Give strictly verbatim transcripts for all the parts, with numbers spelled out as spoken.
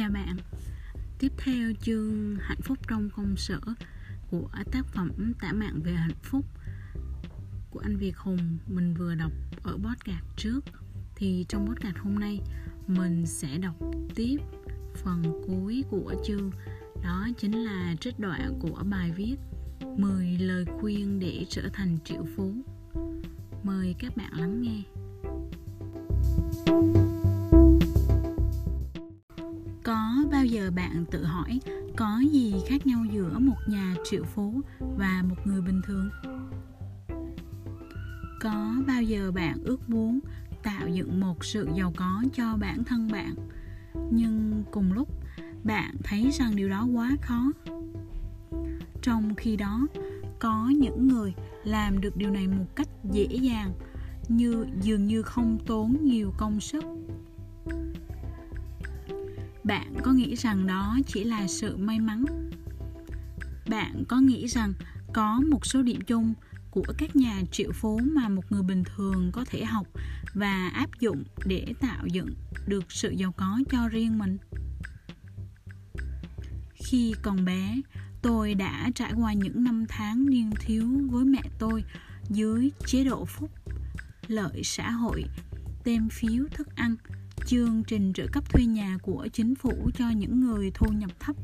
Chào bạn. Tiếp theo chương Hạnh phúc trong công sở của tác phẩm Tản mạn về hạnh phúc của anh Việt Hùng mình vừa đọc ở podcast trước, thì trong podcast hôm nay mình sẽ đọc tiếp phần cuối của chương, đó chính là trích đoạn của bài viết mười lời khuyên để trở thành triệu phú. Mời các bạn lắng nghe. Có bao giờ bạn tự hỏi có gì khác nhau giữa một nhà triệu phú và một người bình thường? Có bao giờ bạn ước muốn tạo dựng một sự giàu có cho bản thân bạn, nhưng cùng lúc bạn thấy rằng điều đó quá khó? Trong khi đó, có những người làm được điều này một cách dễ dàng, như dường như không tốn nhiều công sức. Bạn có nghĩ rằng đó chỉ là sự may mắn? Bạn có nghĩ rằng có một số điểm chung của các nhà triệu phú mà một người bình thường có thể học và áp dụng để tạo dựng được sự giàu có cho riêng mình? Khi còn bé, tôi đã trải qua những năm tháng niên thiếu với mẹ tôi dưới chế độ phúc lợi xã hội, tem phiếu thức ăn, chương trình trợ cấp thuê nhà của chính phủ cho những người thu nhập thấp.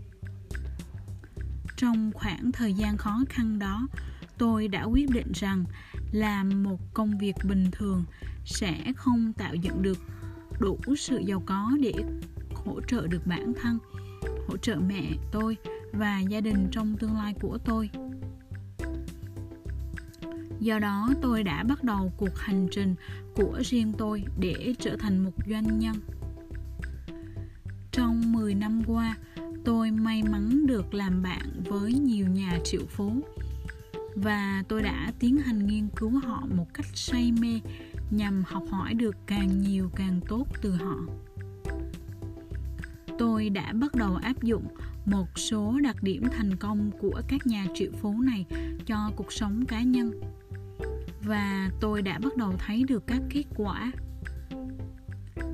Trong khoảng thời gian khó khăn đó, tôi đã quyết định rằng làm một công việc bình thường sẽ không tạo dựng được đủ sự giàu có để hỗ trợ được bản thân, hỗ trợ mẹ tôi và gia đình trong tương lai của tôi. Do đó, tôi đã bắt đầu cuộc hành trình của riêng tôi để trở thành một doanh nhân. Trong mười năm qua, tôi may mắn được làm bạn với nhiều nhà triệu phú và tôi đã tiến hành nghiên cứu họ một cách say mê nhằm học hỏi được càng nhiều càng tốt từ họ. Tôi đã bắt đầu áp dụng một số đặc điểm thành công của các nhà triệu phú này cho cuộc sống cá nhân và tôi đã bắt đầu thấy được các kết quả.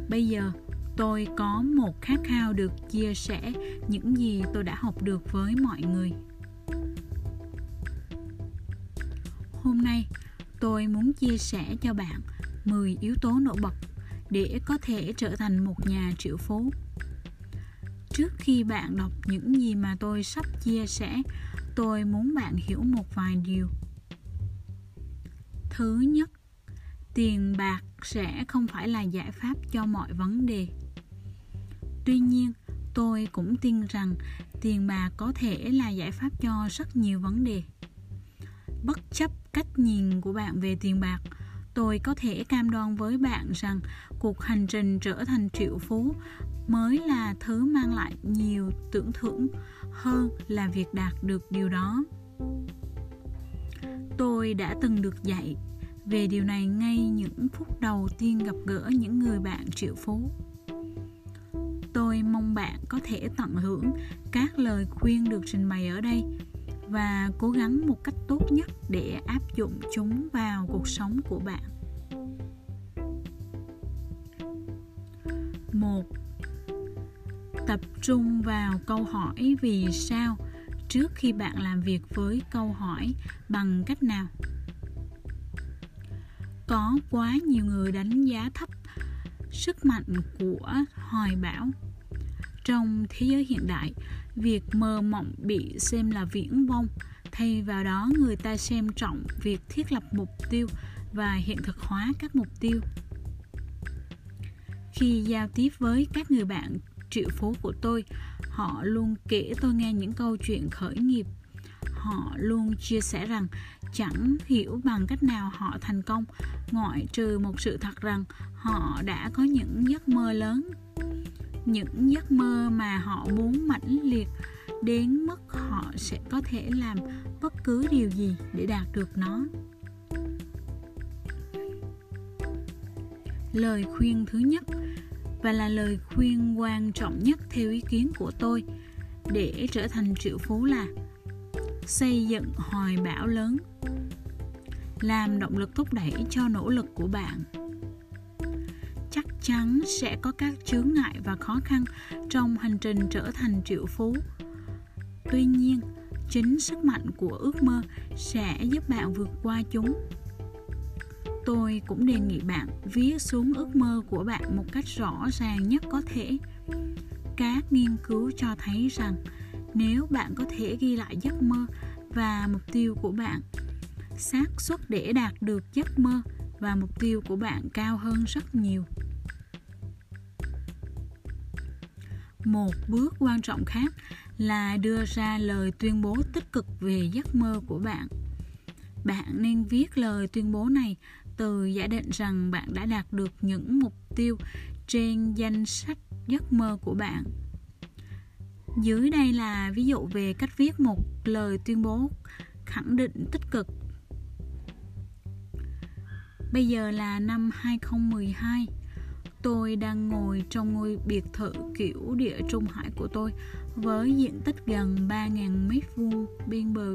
Bây giờ, tôi có một khát khao được chia sẻ những gì tôi đã học được với mọi người. Hôm nay, tôi muốn chia sẻ cho bạn mười yếu tố nổi bật để có thể trở thành một nhà triệu phú. Trước khi bạn đọc những gì mà tôi sắp chia sẻ, tôi muốn bạn hiểu một vài điều. Thứ nhất, tiền bạc sẽ không phải là giải pháp cho mọi vấn đề. Tuy nhiên, tôi cũng tin rằng tiền bạc có thể là giải pháp cho rất nhiều vấn đề. Bất chấp cách nhìn của bạn về tiền bạc, tôi có thể cam đoan với bạn rằng cuộc hành trình trở thành triệu phú mới là thứ mang lại nhiều tưởng thưởng hơn là việc đạt được điều đó. Tôi đã từng được dạy về điều này ngay những phút đầu tiên gặp gỡ những người bạn triệu phú. Tôi mong bạn có thể tận hưởng các lời khuyên được trình bày ở đây và cố gắng một cách tốt nhất để áp dụng chúng vào cuộc sống của bạn. một. Tập trung vào câu hỏi vì sao trước khi bạn làm việc với câu hỏi bằng cách nào. Có quá nhiều người đánh giá thấp sức mạnh của hoài bão. Trong thế giới hiện đại, việc mơ mộng bị xem là viển vông, thay vào đó người ta xem trọng việc thiết lập mục tiêu và hiện thực hóa các mục tiêu. Khi giao tiếp với các người bạn triệu phú của tôi, họ luôn kể tôi nghe những câu chuyện khởi nghiệp. Họ luôn chia sẻ rằng chẳng hiểu bằng cách nào họ thành công, ngoại trừ một sự thật rằng họ đã có những giấc mơ lớn, những giấc mơ mà họ muốn mãnh liệt đến mức họ sẽ có thể làm bất cứ điều gì để đạt được nó. Lời khuyên thứ nhất, và là lời khuyên quan trọng nhất theo ý kiến của tôi để trở thành triệu phú, là xây dựng hoài bão lớn, làm động lực thúc đẩy cho nỗ lực của bạn. Chắc chắn sẽ có các chướng ngại và khó khăn trong hành trình trở thành triệu phú. Tuy nhiên, chính sức mạnh của ước mơ sẽ giúp bạn vượt qua chúng. Tôi cũng đề nghị bạn viết xuống ước mơ của bạn một cách rõ ràng nhất có thể. Các nghiên cứu cho thấy rằng nếu bạn có thể ghi lại giấc mơ và mục tiêu của bạn, xác suất để đạt được giấc mơ và mục tiêu của bạn cao hơn rất nhiều. Một bước quan trọng khác là đưa ra lời tuyên bố tích cực về giấc mơ của bạn. Bạn nên viết lời tuyên bố này từ giả định rằng bạn đã đạt được những mục tiêu trên danh sách giấc mơ của bạn. Dưới đây là ví dụ về cách viết một lời tuyên bố khẳng định tích cực. Bây giờ là năm hai không một hai. Tôi đang ngồi trong ngôi biệt thự kiểu Địa Trung Hải của tôi với diện tích gần ba nghìn mét vuông bên bờ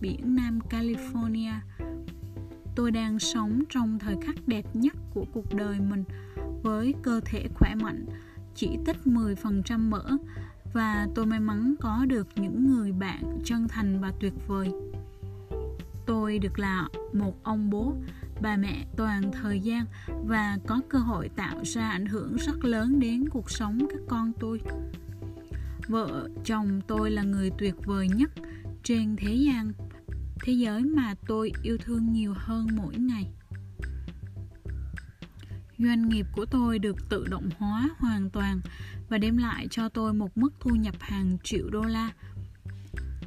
biển Nam California. Tôi đang sống trong thời khắc đẹp nhất của cuộc đời mình với cơ thể khỏe mạnh, chỉ tích mười phần trăm mỡ, và tôi may mắn có được những người bạn chân thành và tuyệt vời. Tôi được là một ông bố, bà mẹ toàn thời gian và có cơ hội tạo ra ảnh hưởng rất lớn đến cuộc sống các con tôi. Vợ chồng tôi là người tuyệt vời nhất trên thế gian, thế giới mà tôi yêu thương nhiều hơn mỗi ngày. Doanh nghiệp của tôi được tự động hóa hoàn toàn và đem lại cho tôi một mức thu nhập hàng triệu đô la.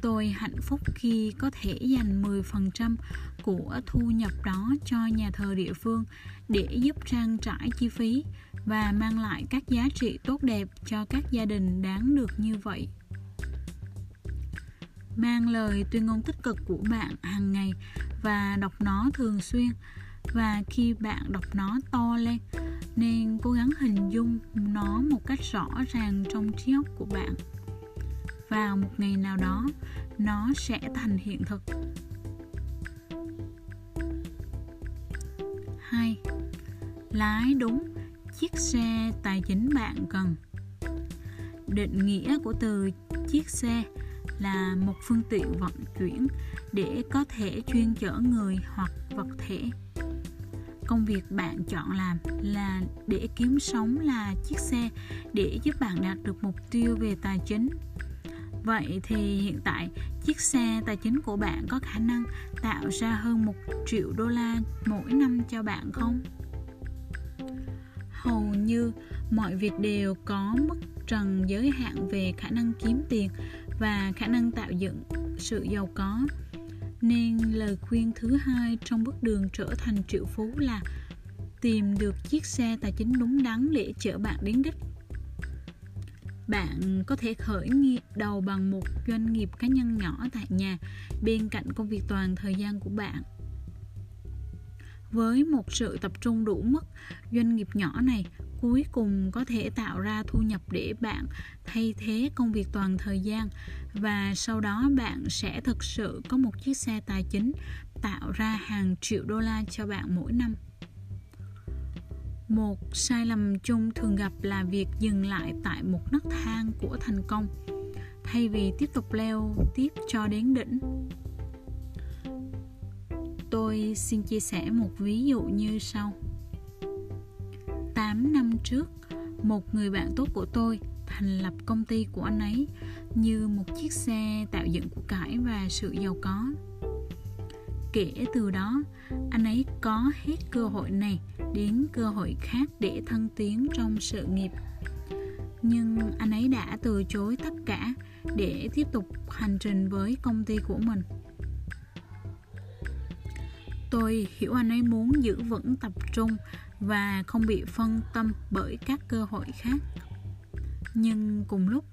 Tôi hạnh phúc khi có thể dành mười phần trăm của thu nhập đó cho nhà thờ địa phương để giúp trang trải chi phí và mang lại các giá trị tốt đẹp cho các gia đình đáng được như vậy. Mang lời tuyên ngôn tích cực của bạn hàng ngày và đọc nó thường xuyên, và khi bạn đọc nó to lên nên cố gắng hình dung nó một cách rõ ràng trong trí óc của bạn. Vào một ngày nào đó, nó sẽ thành hiện thực. hai. Lái đúng chiếc xe tài chính bạn cần. Định nghĩa của từ chiếc xe là một phương tiện vận chuyển để có thể chuyên chở người hoặc vật thể. Công việc bạn chọn làm là để kiếm sống là chiếc xe để giúp bạn đạt được mục tiêu về tài chính. Vậy thì hiện tại, chiếc xe tài chính của bạn có khả năng tạo ra hơn một triệu đô la mỗi năm cho bạn không? Hầu như mọi việc đều có mức trần giới hạn về khả năng kiếm tiền và khả năng tạo dựng sự giàu có. Nên lời khuyên thứ hai trong bước đường trở thành triệu phú là tìm được chiếc xe tài chính đúng đắn để chở bạn đến đích. Bạn có thể khởi nghiệp đầu bằng một doanh nghiệp cá nhân nhỏ tại nhà bên cạnh công việc toàn thời gian của bạn. Với một sự tập trung đủ mức, doanh nghiệp nhỏ này cuối cùng có thể tạo ra thu nhập để bạn thay thế công việc toàn thời gian, và sau đó bạn sẽ thực sự có một chiếc xe tài chính tạo ra hàng triệu đô la cho bạn mỗi năm. Một sai lầm chung thường gặp là việc dừng lại tại một nấc thang của thành công, thay vì tiếp tục leo tiếp cho đến đỉnh. Tôi xin chia sẻ một ví dụ như sau. tám năm trước, một người bạn tốt của tôi thành lập công ty của anh ấy như một chiếc xe tạo dựng của cải và sự giàu có. Kể từ đó, anh ấy có hết cơ hội này đến cơ hội khác để thăng tiến trong sự nghiệp. Nhưng anh ấy đã từ chối tất cả để tiếp tục hành trình với công ty của mình. Tôi hiểu anh ấy muốn giữ vững tập trung và không bị phân tâm bởi các cơ hội khác. Nhưng cùng lúc,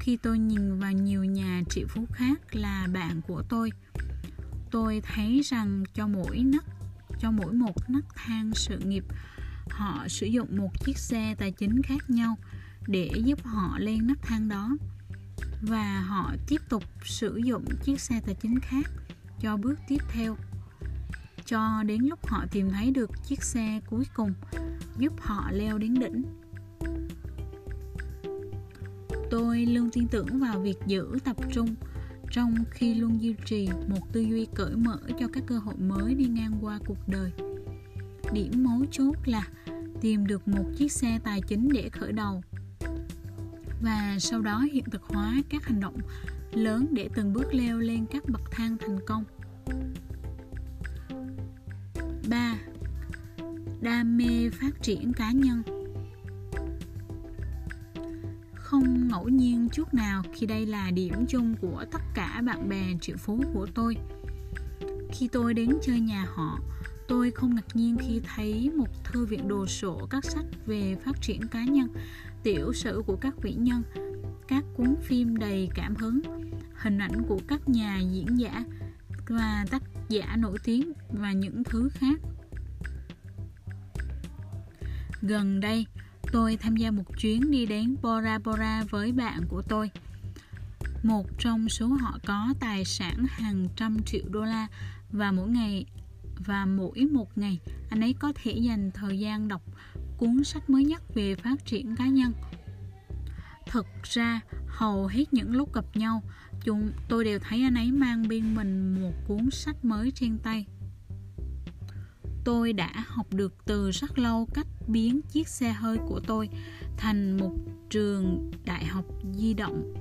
khi tôi nhìn vào nhiều nhà triệu phú khác là bạn của tôi, tôi thấy rằng cho mỗi nấc, cho mỗi một nấc thang sự nghiệp, họ sử dụng một chiếc xe tài chính khác nhau để giúp họ lên nấc thang đó, và họ tiếp tục sử dụng chiếc xe tài chính khác cho bước tiếp theo, cho đến lúc họ tìm thấy được chiếc xe cuối cùng giúp họ leo đến đỉnh. Tôi luôn tin tưởng vào việc giữ tập trung trong khi luôn duy trì một tư duy cởi mở cho các cơ hội mới đi ngang qua cuộc đời. Điểm mấu chốt là tìm được một chiếc xe tài chính để khởi đầu và sau đó hiện thực hóa các hành động lớn để từng bước leo lên các bậc thang thành công. ba. Đam mê phát triển cá nhân. Không ngẫu nhiên chút nào khi đây là điểm chung của tất cả bạn bè triệu phú của tôi. Khi tôi đến chơi nhà họ, tôi không ngạc nhiên khi thấy một thư viện đồ sộ các sách về phát triển cá nhân, tiểu sử của các vĩ nhân, các cuốn phim đầy cảm hứng, hình ảnh của các nhà diễn giả và tác giả nổi tiếng và những thứ khác. Gần đây, tôi tham gia một chuyến đi đến Bora Bora với bạn của tôi. Một trong số họ có tài sản hàng trăm triệu đô la và mỗi ngày và mỗi một ngày anh ấy có thể dành thời gian đọc cuốn sách mới nhất về phát triển cá nhân. Thực ra, hầu hết những lúc gặp nhau, chúng tôi đều thấy anh ấy mang bên mình một cuốn sách mới trên tay. Tôi đã học được từ rất lâu cách biến chiếc xe hơi của tôi thành một trường đại học di động.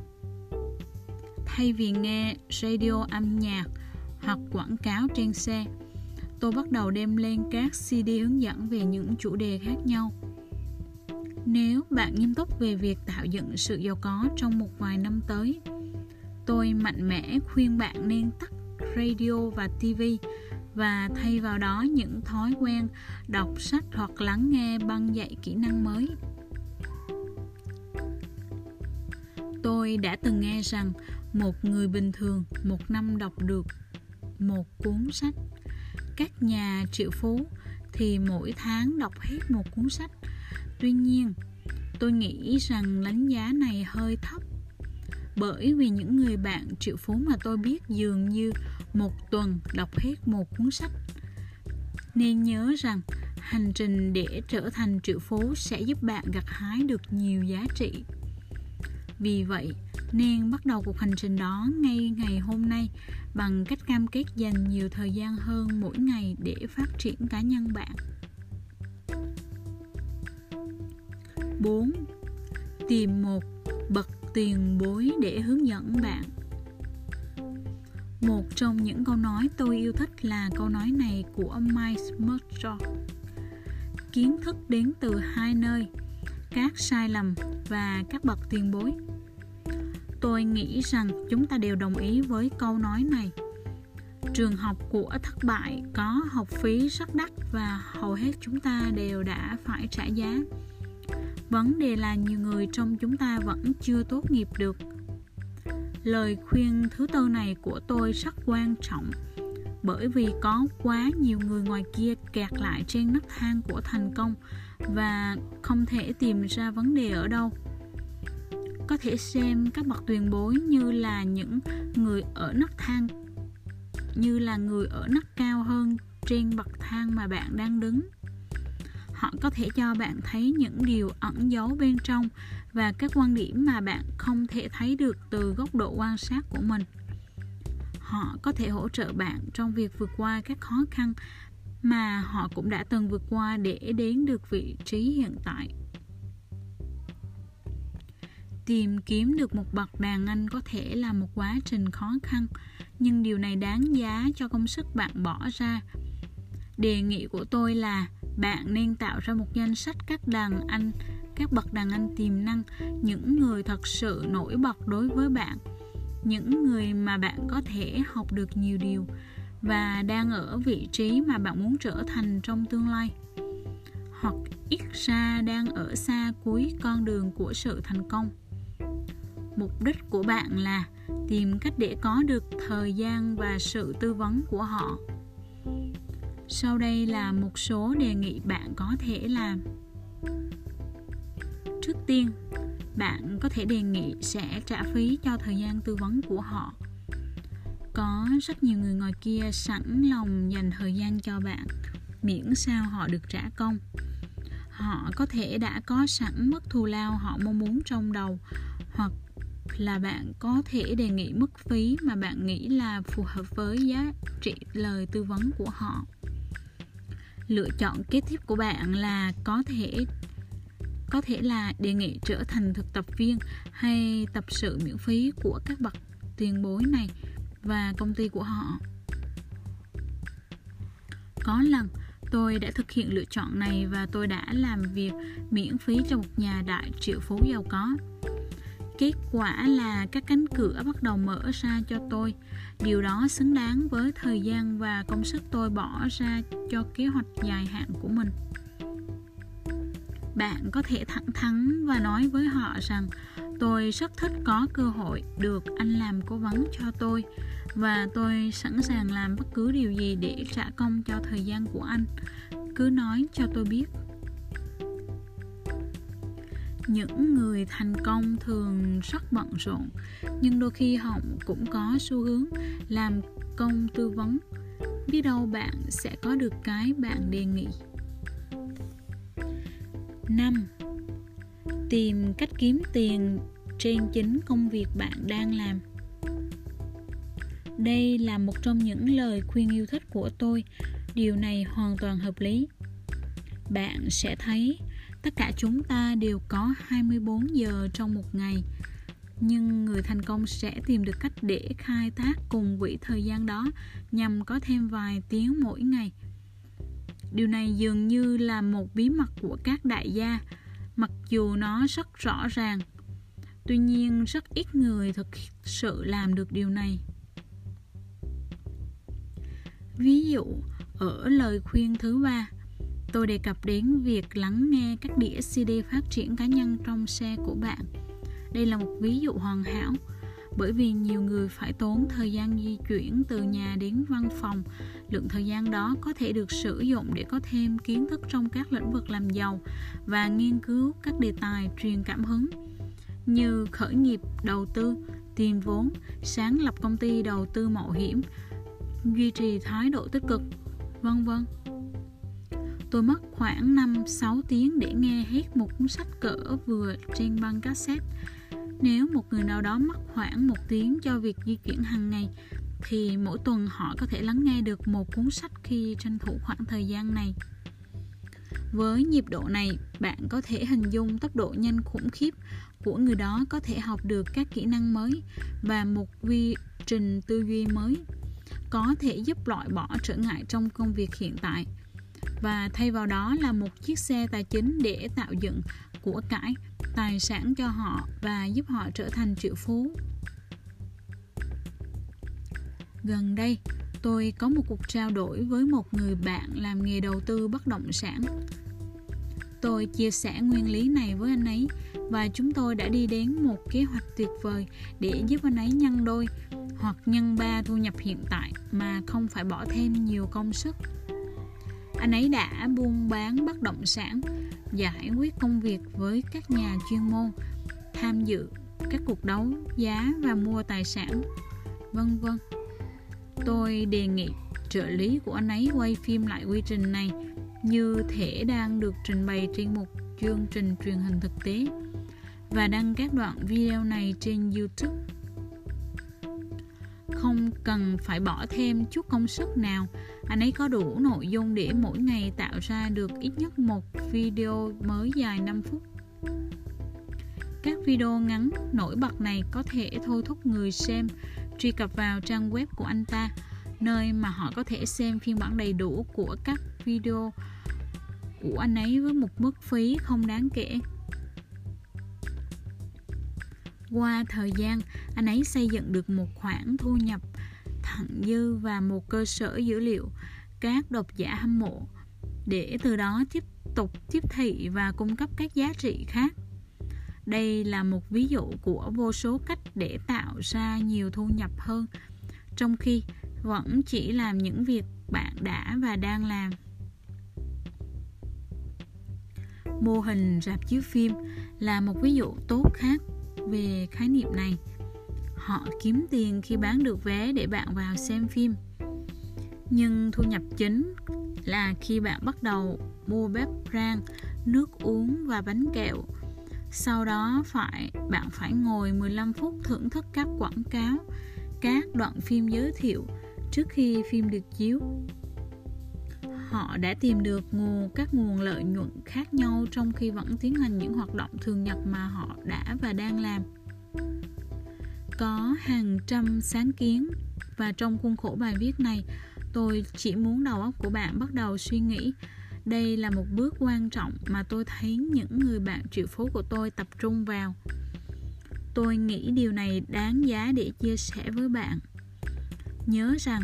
Thay vì nghe radio âm nhạc hoặc quảng cáo trên xe, tôi bắt đầu đem lên các xê đê hướng dẫn về những chủ đề khác nhau. Nếu bạn nghiêm túc về việc tạo dựng sự giàu có trong một vài năm tới, tôi mạnh mẽ khuyên bạn nên tắt radio và ti vi và thay vào đó những thói quen đọc sách hoặc lắng nghe băng dạy kỹ năng mới. Tôi đã từng nghe rằng một người bình thường một năm đọc được một cuốn sách. Các nhà triệu phú thì mỗi tháng đọc hết một cuốn sách. Tuy nhiên, tôi nghĩ rằng đánh giá này hơi thấp, bởi vì những người bạn triệu phú mà tôi biết dường như một tuần đọc hết một cuốn sách. Nên nhớ rằng hành trình để trở thành triệu phú sẽ giúp bạn gặt hái được nhiều giá trị. Vì vậy, nên bắt đầu cuộc hành trình đó ngay ngày hôm nay bằng cách cam kết dành nhiều thời gian hơn mỗi ngày để phát triển cá nhân bạn. bốn. Tìm một bậc tiền bối để hướng dẫn bạn. Một trong những câu nói tôi yêu thích là câu nói này của Mike Murdock: kiến thức đến từ hai nơi, các sai lầm và các bậc tiền bối. Tôi nghĩ rằng chúng ta đều đồng ý với câu nói này. Trường học của thất bại có học phí rất đắt và hầu hết chúng ta đều đã phải trả giá. Vấn đề là nhiều người trong chúng ta vẫn chưa tốt nghiệp được. Lời khuyên thứ tư này của tôi rất quan trọng, bởi vì có quá nhiều người ngoài kia kẹt lại trên nấc thang của thành công và không thể tìm ra vấn đề ở đâu. Có thể xem các bậc tiền bối như là những người ở nấc thang, như là người ở nấc cao hơn trên bậc thang mà bạn đang đứng. Họ có thể cho bạn thấy những điều ẩn giấu bên trong và các quan điểm mà bạn không thể thấy được từ góc độ quan sát của mình. Họ có thể hỗ trợ bạn trong việc vượt qua các khó khăn mà họ cũng đã từng vượt qua để đến được vị trí hiện tại. Tìm kiếm được một bậc đàn anh có thể là một quá trình khó khăn, nhưng điều này đáng giá cho công sức bạn bỏ ra. Đề nghị của tôi là bạn nên tạo ra một danh sách các đàn anh, các bậc đàn anh tiềm năng, những người thật sự nổi bật đối với bạn, những người mà bạn có thể học được nhiều điều và đang ở vị trí mà bạn muốn trở thành trong tương lai, hoặc ít ra đang ở xa cuối con đường của sự thành công. Mục đích của bạn là tìm cách để có được thời gian và sự tư vấn của họ. Sau đây là một số đề nghị bạn có thể làm. Trước tiên, bạn có thể đề nghị sẽ trả phí cho thời gian tư vấn của họ. Có rất nhiều người ngoài kia sẵn lòng dành thời gian cho bạn, miễn sao họ được trả công. họ có thể đã có sẵn mức thù lao họ mong muốn trong đầu, hoặc là bạn có thể đề nghị mức phí mà bạn nghĩ là phù hợp với giá trị lời tư vấn của họ. Lựa chọn kế tiếp của bạn là có thể có thể là đề nghị trở thành thực tập viên hay tập sự miễn phí của các bậc tiền bối này và công ty của họ. Có lần tôi đã thực hiện lựa chọn này và tôi đã làm việc miễn phí cho một nhà đại triệu phú giàu có. Kết quả là các cánh cửa bắt đầu mở ra cho tôi. Điều đó xứng đáng với thời gian và công sức tôi bỏ ra cho kế hoạch dài hạn của mình. Bạn có thể thẳng thắn và nói với họ rằng tôi rất thích có cơ hội được anh làm cố vấn cho tôi và tôi sẵn sàng làm bất cứ điều gì để trả công cho thời gian của anh. Cứ nói cho tôi biết. Những người thành công thường rất bận rộn, nhưng đôi khi họ cũng có xu hướng làm công tư vấn. Biết đâu bạn sẽ có được cái bạn đề nghị. Năm. Tìm cách kiếm tiền trên chính công việc bạn đang làm. Đây là một trong những lời khuyên yêu thích của tôi. Điều này hoàn toàn hợp lý. Bạn sẽ thấy tất cả chúng ta đều có hai mươi bốn giờ trong một ngày, nhưng người thành công sẽ tìm được cách để khai thác cùng quỹ thời gian đó nhằm có thêm vài tiếng mỗi ngày. Điều này dường như là một bí mật của các đại gia, mặc dù nó rất rõ ràng. Tuy nhiên, rất ít người thực sự làm được điều này. Ví dụ, ở lời khuyên thứ ba, tôi đề cập đến việc lắng nghe các đĩa xê đê phát triển cá nhân trong xe của bạn. Đây là một ví dụ hoàn hảo, bởi vì nhiều người phải tốn thời gian di chuyển từ nhà đến văn phòng. Lượng thời gian đó có thể được sử dụng để có thêm kiến thức trong các lĩnh vực làm giàu và nghiên cứu các đề tài truyền cảm hứng như khởi nghiệp, đầu tư, tìm vốn, sáng lập công ty đầu tư mạo hiểm, duy trì thái độ tích cực, vân vân. Tôi mất khoảng năm sáu tiếng để nghe hết một cuốn sách cỡ vừa trên băng cassette. Nếu một người nào đó mất khoảng một tiếng cho việc di chuyển hàng ngày, thì mỗi tuần họ có thể lắng nghe được một cuốn sách khi tranh thủ khoảng thời gian này. Với nhịp độ này, bạn có thể hình dung tốc độ nhanh khủng khiếp của người đó có thể học được các kỹ năng mới và một quy trình tư duy mới, có thể giúp loại bỏ trở ngại trong công việc hiện tại, và thay vào đó là một chiếc xe tài chính để tạo dựng của cải, tài sản cho họ và giúp họ trở thành triệu phú. Gần đây, tôi có một cuộc trao đổi với một người bạn làm nghề đầu tư bất động sản. Tôi chia sẻ nguyên lý này với anh ấy và chúng tôi đã đi đến một kế hoạch tuyệt vời để giúp anh ấy nhân đôi hoặc nhân ba thu nhập hiện tại mà không phải bỏ thêm nhiều công sức. Anh ấy đã buôn bán bất động sản, giải quyết công việc với các nhà chuyên môn, tham dự các cuộc đấu giá và mua tài sản, vân vân. Tôi đề nghị trợ lý của anh ấy quay phim lại quy trình này như thể đang được trình bày trên một chương trình truyền hình thực tế và đăng các đoạn video này trên YouTube. Không cần phải bỏ thêm chút công sức nào, anh ấy có đủ nội dung để mỗi ngày tạo ra được ít nhất một video mới dài năm phút. Các video ngắn nổi bật này có thể thôi thúc người xem truy cập vào trang web của anh ta, nơi mà họ có thể xem phiên bản đầy đủ của các video của anh ấy với một mức phí không đáng kể. Qua thời gian, anh ấy xây dựng được một khoản thu nhập thặng dư và một cơ sở dữ liệu các độc giả hâm mộ, để từ đó tiếp tục tiếp thị và cung cấp các giá trị khác. Đây là một ví dụ của vô số cách để tạo ra nhiều thu nhập hơn, trong khi vẫn chỉ làm những việc bạn đã và đang làm. Mô hình rạp chiếu phim là một ví dụ tốt khác về khái niệm này. Họ kiếm tiền khi bán được vé để bạn vào xem phim, nhưng thu nhập chính là khi bạn bắt đầu mua bếp rang nước uống và bánh kẹo. Sau đó phải bạn phải ngồi mười lăm phút thưởng thức các quảng cáo, các đoạn phim giới thiệu trước khi phim được chiếu. Họ đã tìm được nguồn, các nguồn lợi nhuận khác nhau trong khi vẫn tiến hành những hoạt động thường nhật mà họ đã và đang làm. Có hàng trăm sáng kiến, và trong khuôn khổ bài viết này, tôi chỉ muốn đầu óc của bạn bắt đầu suy nghĩ. Đây là một bước quan trọng mà tôi thấy những người bạn triệu phú của tôi tập trung vào. Tôi nghĩ điều này đáng giá để chia sẻ với bạn. Nhớ rằng,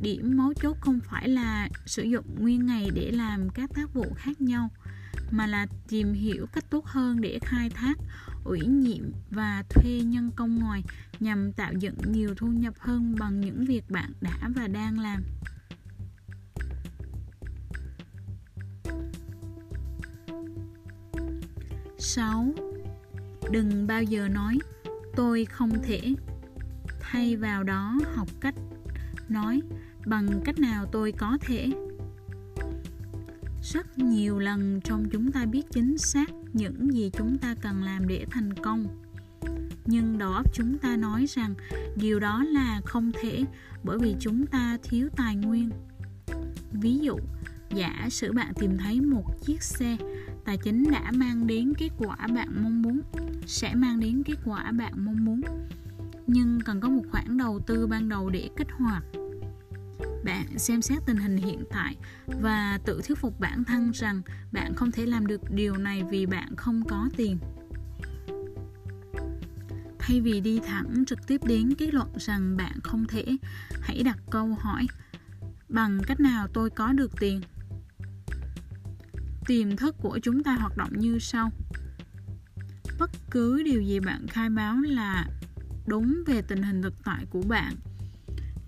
điểm mấu chốt không phải là sử dụng nguyên ngày để làm các tác vụ khác nhau, mà là tìm hiểu cách tốt hơn để khai thác, ủy nhiệm và thuê nhân công ngoài nhằm tạo dựng nhiều thu nhập hơn bằng những việc bạn đã và đang làm. sáu. Đừng bao giờ nói tôi không thể. Thay vào đó, học cách nói bằng cách nào tôi có thể. Rất nhiều lần trong chúng ta biết chính xác những gì chúng ta cần làm để thành công, nhưng đầu óc chúng ta nói rằng điều đó là không thể bởi vì chúng ta thiếu tài nguyên. Ví dụ, giả sử bạn tìm thấy một chiếc xe tài chính đã mang đến kết quả bạn mong muốn, sẽ mang đến kết quả bạn mong muốn, nhưng cần có một khoản đầu tư ban đầu để kích hoạt. Bạn xem xét tình hình hiện tại và tự thuyết phục bản thân rằng bạn không thể làm được điều này vì bạn không có tiền. Thay vì đi thẳng trực tiếp đến kết luận rằng bạn không thể, hãy đặt câu hỏi: bằng cách nào tôi có được tiền? Tiềm thức của chúng ta hoạt động như sau. Bất cứ điều gì bạn khai báo là đúng về tình hình thực tại của bạn,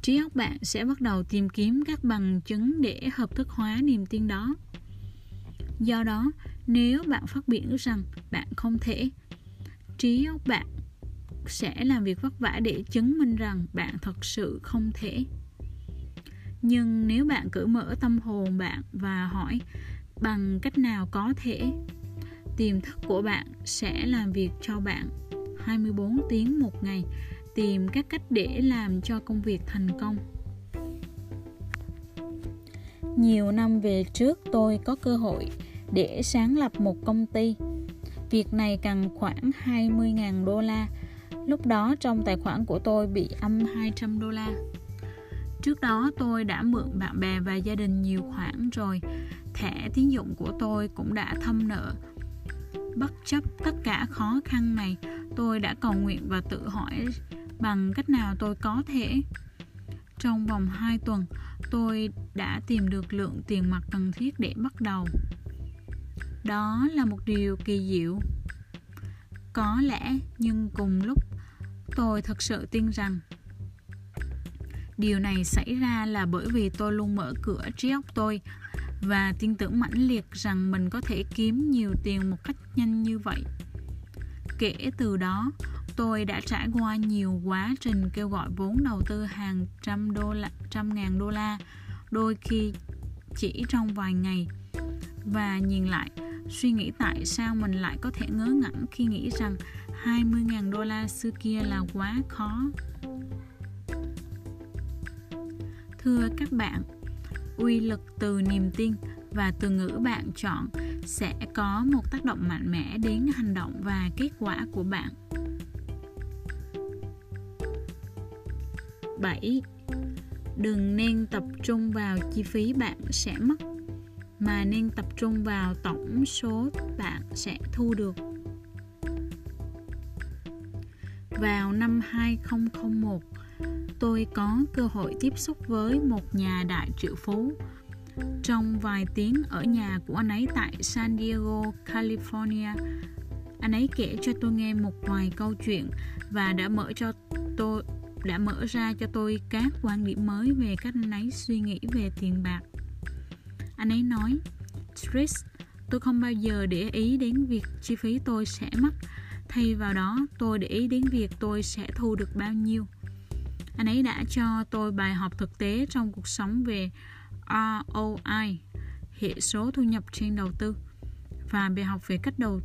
trí óc bạn sẽ bắt đầu tìm kiếm các bằng chứng để hợp thức hóa niềm tin đó. Do đó, nếu bạn phát biểu rằng bạn không thể, trí óc bạn sẽ làm việc vất vả để chứng minh rằng bạn thật sự không thể. Nhưng nếu bạn cởi mở tâm hồn bạn và hỏi bằng cách nào có thể, tiềm thức của bạn sẽ làm việc cho bạn hai mươi bốn tiếng một ngày, tìm các cách để làm cho công việc thành công. Nhiều năm về trước, tôi có cơ hội để sáng lập một công ty. Việc này cần khoảng hai mươi nghìn đô la. Lúc đó trong tài khoản của tôi bị âm hai trăm đô la. Trước đó tôi đã mượn bạn bè và gia đình nhiều khoản rồi. Thẻ tín dụng của tôi cũng đã thâm nợ. Bất chấp tất cả khó khăn này, tôi đã cầu nguyện và tự hỏi bằng cách nào tôi có thể. Trong vòng hai tuần, tôi đã tìm được lượng tiền mặt cần thiết để bắt đầu. Đó là một điều kỳ diệu. Có lẽ, nhưng cùng lúc, tôi thực sự tin rằng điều này xảy ra là bởi vì tôi luôn mở cửa trí óc tôi và tin tưởng mãnh liệt rằng mình có thể kiếm nhiều tiền một cách nhanh như vậy. Kể từ đó, tôi đã trải qua nhiều quá trình kêu gọi vốn đầu tư hàng trăm đô la, trăm ngàn đô la, đôi khi chỉ trong vài ngày. Và nhìn lại, suy nghĩ tại sao mình lại có thể ngớ ngẩn khi nghĩ rằng hai mươi nghìn đô la xưa kia là quá khó. Thưa các bạn, uy lực từ niềm tin và từ ngữ bạn chọn sẽ có một tác động mạnh mẽ đến hành động và kết quả của bạn. bảy. Đừng nên tập trung vào chi phí bạn sẽ mất, mà nên tập trung vào tổng số bạn sẽ thu được. Vào năm hai không không một, tôi có cơ hội tiếp xúc với một nhà đại triệu phú. Trong vài tiếng ở nhà của anh ấy tại San Diego, California, anh ấy kể cho tôi nghe một vài câu chuyện và đã mở cho tôi đã mở ra cho tôi các quan điểm mới về cách anh ấy suy nghĩ về tiền bạc. Anh ấy nói: "Trish, tôi không bao giờ để ý đến việc chi phí tôi sẽ mất. Thay vào đó, tôi để ý đến việc tôi sẽ thu được bao nhiêu." Anh ấy đã cho tôi bài học thực tế trong cuộc sống về R O I, hệ số thu nhập trên đầu tư, và bị học về cách đầu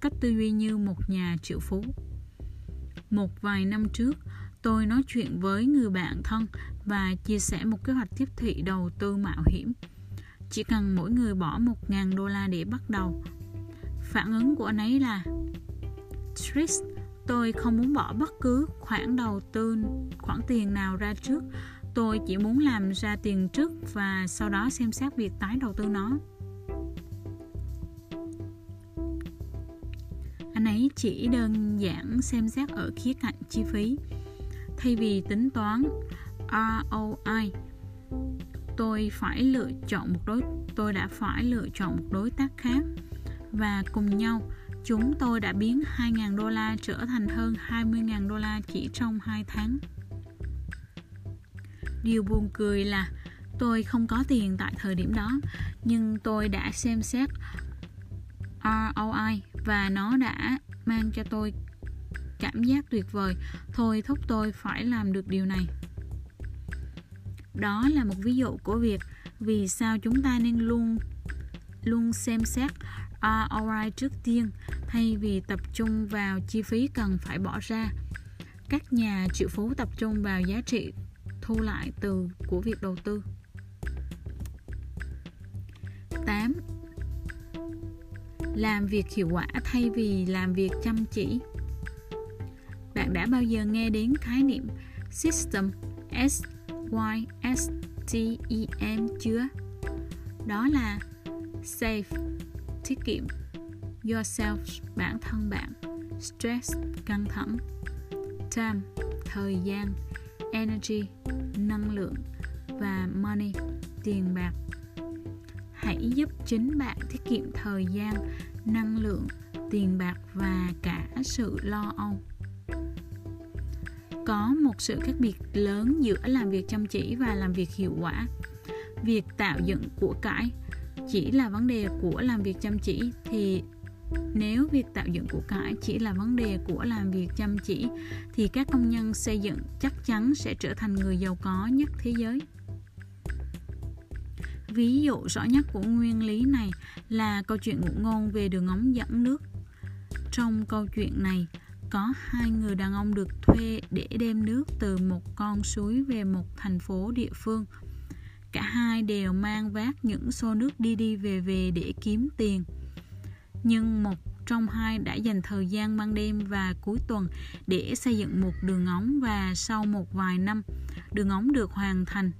cách tư duy như một nhà triệu phú. Một vài năm trước, tôi nói chuyện với người bạn thân và chia sẻ một kế hoạch tiếp thị đầu tư mạo hiểm. Chỉ cần mỗi người bỏ một nghìn đô la để bắt đầu. Phản ứng của anh ấy là: Trish, tôi không muốn bỏ bất cứ khoản đầu tư, khoản tiền nào ra trước. Tôi chỉ muốn làm ra tiền trước và sau đó xem xét việc tái đầu tư nó. Anh ấy chỉ đơn giản xem xét ở khía cạnh chi phí. Thay vì tính toán R O I, tôi phải lựa chọn một đối tôi đã phải lựa chọn một đối tác khác, và cùng nhau chúng tôi đã biến hai nghìn đô la trở thành hơn hai mươi nghìn đô la chỉ trong hai tháng. Điều buồn cười là tôi không có tiền tại thời điểm đó, nhưng tôi đã xem xét R O I và nó đã mang cho tôi cảm giác tuyệt vời thôi thúc tôi phải làm được điều này. Đó là một ví dụ của việc vì sao chúng ta nên luôn luôn xem xét R O I trước tiên thay vì tập trung vào chi phí cần phải bỏ ra. Các nhà triệu phú tập trung vào giá trị thu lại từ của việc đầu tư. tám. Làm việc hiệu quả thay vì làm việc chăm chỉ. Bạn đã bao giờ nghe đến khái niệm System S Y S T E M chưa? Đó là Save, tiết kiệm, Yourself, bản thân bạn, Stress, căng thẳng, Time, thời gian, Energy, năng lượng, và Money, tiền bạc. Hãy giúp chính bạn tiết kiệm thời gian, năng lượng, tiền bạc và cả sự lo âu. Có một sự khác biệt lớn giữa làm việc chăm chỉ và làm việc hiệu quả. Việc tạo dựng của cải chỉ là vấn đề của làm việc chăm chỉ thì nếu việc tạo dựng của cải chỉ là vấn đề của làm việc chăm chỉ thì các công nhân xây dựng chắc chắn sẽ trở thành người giàu có nhất thế giới. Ví dụ rõ nhất của nguyên lý này là câu chuyện ngụ ngôn về đường ống dẫn nước. Trong câu chuyện này, có hai người đàn ông được thuê để đem nước từ một con suối về một thành phố địa phương. Cả hai đều mang vác những xô nước đi đi về về để kiếm tiền. Nhưng một trong hai đã dành thời gian ban đêm và cuối tuần để xây dựng một đường ống, và sau một vài năm, đường ống được hoàn thành.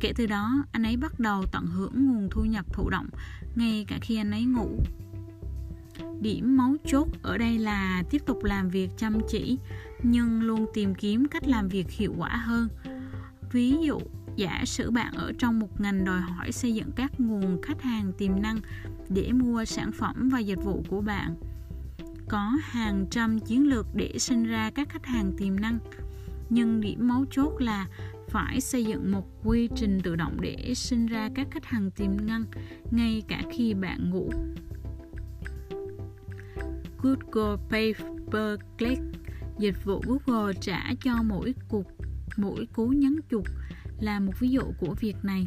Kể từ đó, anh ấy bắt đầu tận hưởng nguồn thu nhập thụ động ngay cả khi anh ấy ngủ. Điểm mấu chốt ở đây là tiếp tục làm việc chăm chỉ nhưng luôn tìm kiếm cách làm việc hiệu quả hơn. Ví dụ, giả sử bạn ở trong một ngành đòi hỏi xây dựng các nguồn khách hàng tiềm năng để mua sản phẩm và dịch vụ của bạn. Có hàng trăm chiến lược để sinh ra các khách hàng tiềm năng, nhưng điểm mấu chốt là phải xây dựng một quy trình tự động để sinh ra các khách hàng tiềm năng ngay cả khi bạn ngủ. Google Pay Per Click, dịch vụ Google trả cho mỗi cuộc mỗi cú nhấn chuột, là một ví dụ của việc này.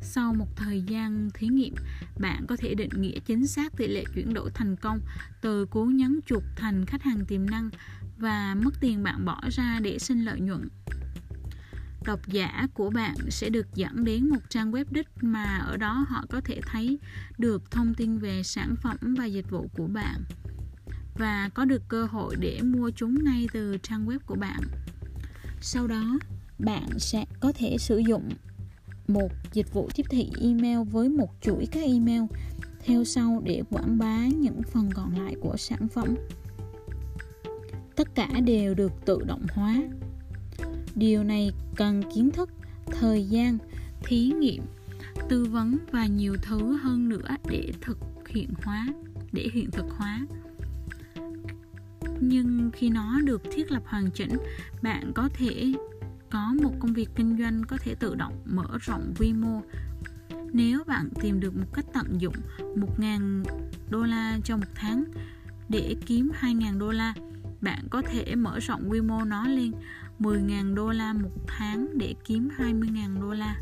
Sau một thời gian thí nghiệm, bạn có thể định nghĩa chính xác tỷ lệ chuyển đổi thành công từ cú nhấn chuột thành khách hàng tiềm năng và mức tiền bạn bỏ ra để sinh lợi nhuận. Độc giả của bạn sẽ được dẫn đến một trang web đích mà ở đó họ có thể thấy được thông tin về sản phẩm và dịch vụ của bạn và có được cơ hội để mua chúng ngay từ trang web của bạn. Sau đó, bạn sẽ có thể sử dụng một dịch vụ tiếp thị email với một chuỗi các email theo sau để quảng bá những phần còn lại của sản phẩm. Tất cả đều được tự động hóa. Điều này cần kiến thức, thời gian, thí nghiệm, tư vấn và nhiều thứ hơn nữa để thực hiện hóa, để hiện thực hóa. Nhưng khi nó được thiết lập hoàn chỉnh, bạn có thể có một công việc kinh doanh có thể tự động mở rộng quy mô. Nếu bạn tìm được một cách tận dụng một nghìn đô la cho một tháng để kiếm hai nghìn đô la, bạn có thể mở rộng quy mô nó lên mười nghìn đô la một tháng để kiếm hai mươi nghìn đô la.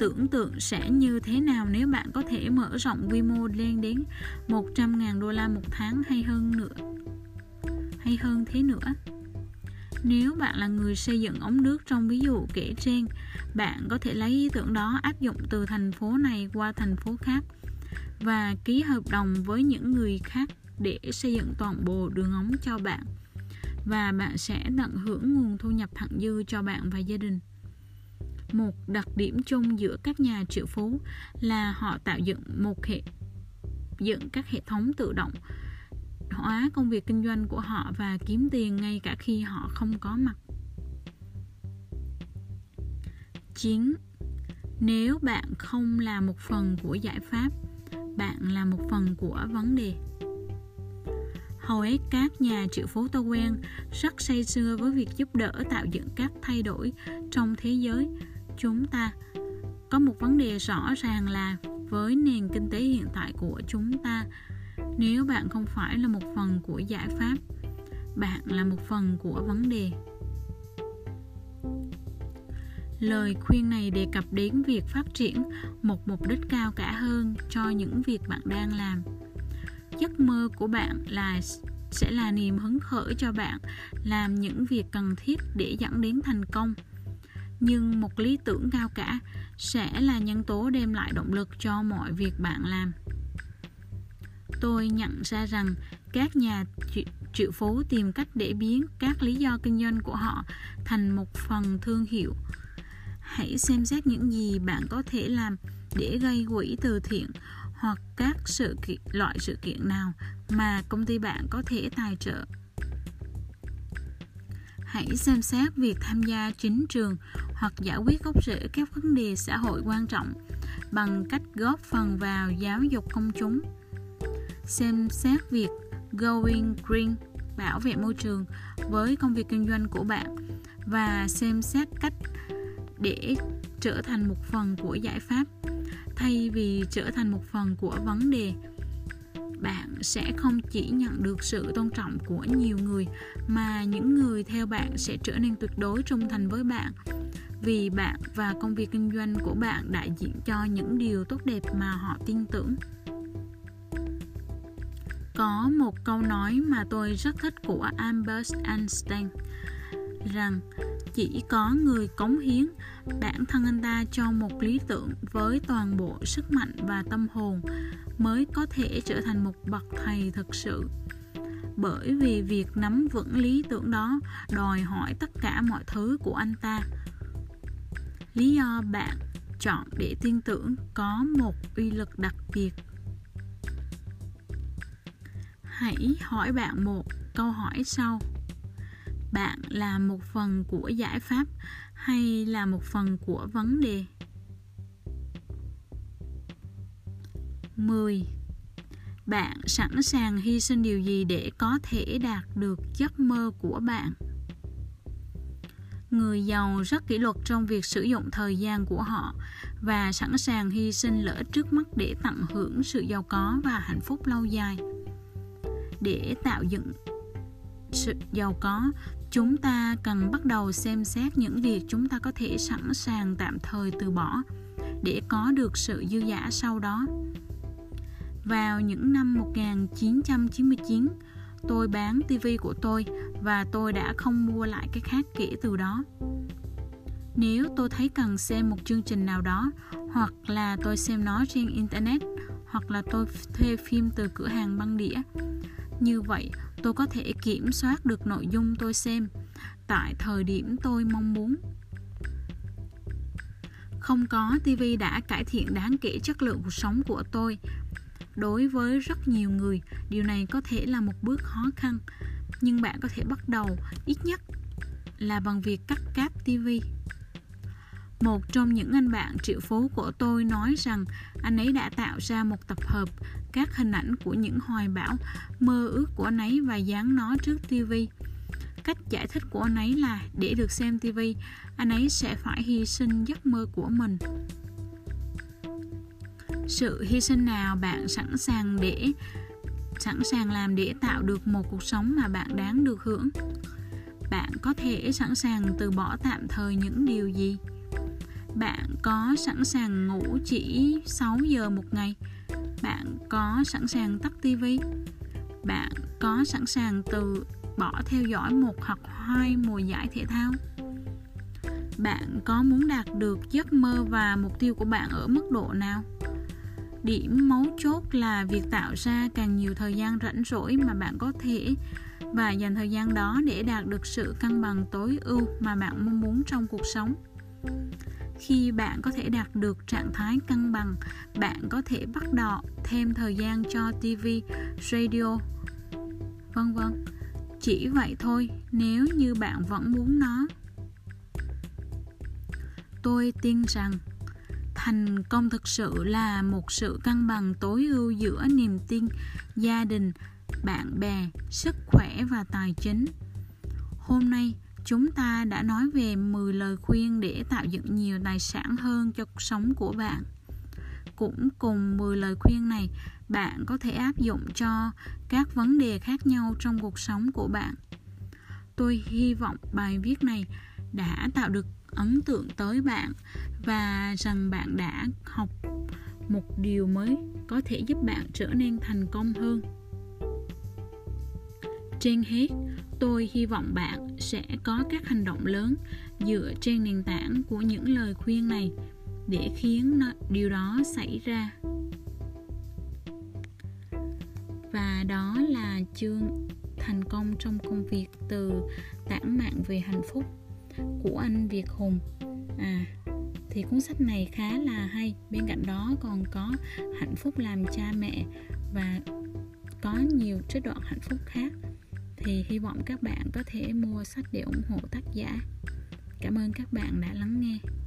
Tưởng tượng sẽ như thế nào nếu bạn có thể mở rộng quy mô lên đến một trăm nghìn đô la một tháng hay hơn nữa, hay hơn thế nữa. Nếu bạn là người xây dựng ống nước trong ví dụ kể trên, bạn có thể lấy ý tưởng đó áp dụng từ thành phố này qua thành phố khác và ký hợp đồng với những người khác để xây dựng toàn bộ đường ống cho bạn, và bạn sẽ tận hưởng nguồn thu nhập thặng dư cho bạn và gia đình. Một đặc điểm chung giữa các nhà triệu phú là họ tạo dựng một hệ dựng các hệ thống tự động hóa công việc kinh doanh của họ và kiếm tiền ngay cả khi họ không có mặt. Chín. Nếu bạn không là một phần của giải pháp, bạn là một phần của vấn đề. Hầu hết các nhà triệu phú tôi quen rất say sưa với việc giúp đỡ tạo dựng các thay đổi trong thế giới chúng ta. Có một vấn đề rõ ràng là với nền kinh tế hiện tại của chúng ta, nếu bạn không phải là một phần của giải pháp, bạn là một phần của vấn đề. Lời khuyên này đề cập đến việc phát triển một mục đích cao cả hơn cho những việc bạn đang làm. Giấc mơ của bạn là sẽ là niềm hứng khởi cho bạn làm những việc cần thiết để dẫn đến thành công. Nhưng một lý tưởng cao cả sẽ là nhân tố đem lại động lực cho mọi việc bạn làm. Tôi nhận ra rằng các nhà triệu phú tìm cách để biến các lý do kinh doanh của họ thành một phần thương hiệu. Hãy xem xét những gì bạn có thể làm để gây quỹ từ thiện hoặc các sự kiện, loại sự kiện nào mà công ty bạn có thể tài trợ. Hãy xem xét việc tham gia chính trường hoặc giải quyết gốc rễ các vấn đề xã hội quan trọng bằng cách góp phần vào giáo dục công chúng. Xem xét việc Going Green, bảo vệ môi trường với công việc kinh doanh của bạn, và xem xét cách để trở thành một phần của giải pháp thay vì trở thành một phần của vấn đề. Bạn sẽ không chỉ nhận được sự tôn trọng của nhiều người mà những người theo bạn sẽ trở nên tuyệt đối trung thành với bạn, vì bạn và công việc kinh doanh của bạn đại diện cho những điều tốt đẹp mà họ tin tưởng. Có một câu nói mà tôi rất thích của Albert Einstein rằng chỉ có người cống hiến bản thân anh ta cho một lý tưởng với toàn bộ sức mạnh và tâm hồn mới có thể trở thành một bậc thầy thực sự. Bởi vì việc nắm vững lý tưởng đó đòi hỏi tất cả mọi thứ của anh ta. Lý do bạn chọn để tin tưởng có một uy lực đặc biệt. Hãy hỏi bạn một câu hỏi sau. Bạn là một phần của giải pháp hay là một phần của vấn đề? mười. Bạn sẵn sàng hy sinh điều gì để có thể đạt được giấc mơ của bạn? Người giàu rất kỷ luật trong việc sử dụng thời gian của họ và sẵn sàng hy sinh lợi ích trước mắt để tận hưởng sự giàu có và hạnh phúc lâu dài. Để tạo dựng sự giàu có, chúng ta cần bắt đầu xem xét những việc chúng ta có thể sẵn sàng tạm thời từ bỏ để có được sự dư dả sau đó. Vào những năm một nghìn chín trăm chín mươi chín, tôi bán tivi của tôi và tôi đã không mua lại cái khác kể từ đó. Nếu tôi thấy cần xem một chương trình nào đó, hoặc là tôi xem nó trên Internet, hoặc là tôi thuê phim từ cửa hàng băng đĩa. Như vậy, tôi có thể kiểm soát được nội dung tôi xem tại thời điểm tôi mong muốn. Không có ti vi đã cải thiện đáng kể chất lượng cuộc sống của tôi. Đối với rất nhiều người, điều này có thể là một bước khó khăn, nhưng bạn có thể bắt đầu ít nhất là bằng việc cắt cáp ti vi. Một trong những anh bạn triệu phú của tôi nói rằng anh ấy đã tạo ra một tập hợp các hình ảnh của những hoài bão, mơ ước của anh ấy và dán nó trước ti vi. Cách giải thích của anh ấy là để được xem ti vi, anh ấy sẽ phải hy sinh giấc mơ của mình. Sự hy sinh nào bạn sẵn sàng để sẵn sàng làm để tạo được một cuộc sống mà bạn đáng được hưởng? Bạn có thể sẵn sàng từ bỏ tạm thời những điều gì? Bạn có sẵn sàng ngủ chỉ sáu giờ một ngày? Bạn có sẵn sàng tắt tivi? Bạn có sẵn sàng từ bỏ theo dõi một hoặc hai mùa giải thể thao? Bạn có muốn đạt được giấc mơ và mục tiêu của bạn ở mức độ nào? Điểm mấu chốt là việc tạo ra càng nhiều thời gian rảnh rỗi mà bạn có thể và dành thời gian đó để đạt được sự cân bằng tối ưu mà bạn mong muốn trong cuộc sống. Khi bạn có thể đạt được trạng thái cân bằng, bạn có thể bắt đầu thêm thời gian cho ti vi, radio, vân vân. Chỉ vậy thôi nếu như bạn vẫn muốn nó. Tôi tin rằng thành công thực sự là một sự cân bằng tối ưu giữa niềm tin, gia đình, bạn bè, sức khỏe và tài chính. Hôm nay, chúng ta đã nói về mười lời khuyên để tạo dựng nhiều tài sản hơn cho cuộc sống của bạn. Cũng cùng mười lời khuyên này, bạn có thể áp dụng cho các vấn đề khác nhau trong cuộc sống của bạn. Tôi hy vọng bài viết này đã tạo được ấn tượng tới bạn và rằng bạn đã học một điều mới có thể giúp bạn trở nên thành công hơn. Trên hết, tôi hy vọng bạn sẽ có các hành động lớn dựa trên nền tảng của những lời khuyên này để khiến điều đó xảy ra. Và đó là chương thành công trong công việc từ Tản mạn về hạnh phúc của anh Việt Hùng. À, thì cuốn sách này khá là hay. Bên cạnh đó còn có Hạnh phúc làm cha mẹ và có nhiều trích đoạn hạnh phúc khác. Thì hy vọng các bạn có thể mua sách để ủng hộ tác giả. Cảm ơn các bạn đã lắng nghe.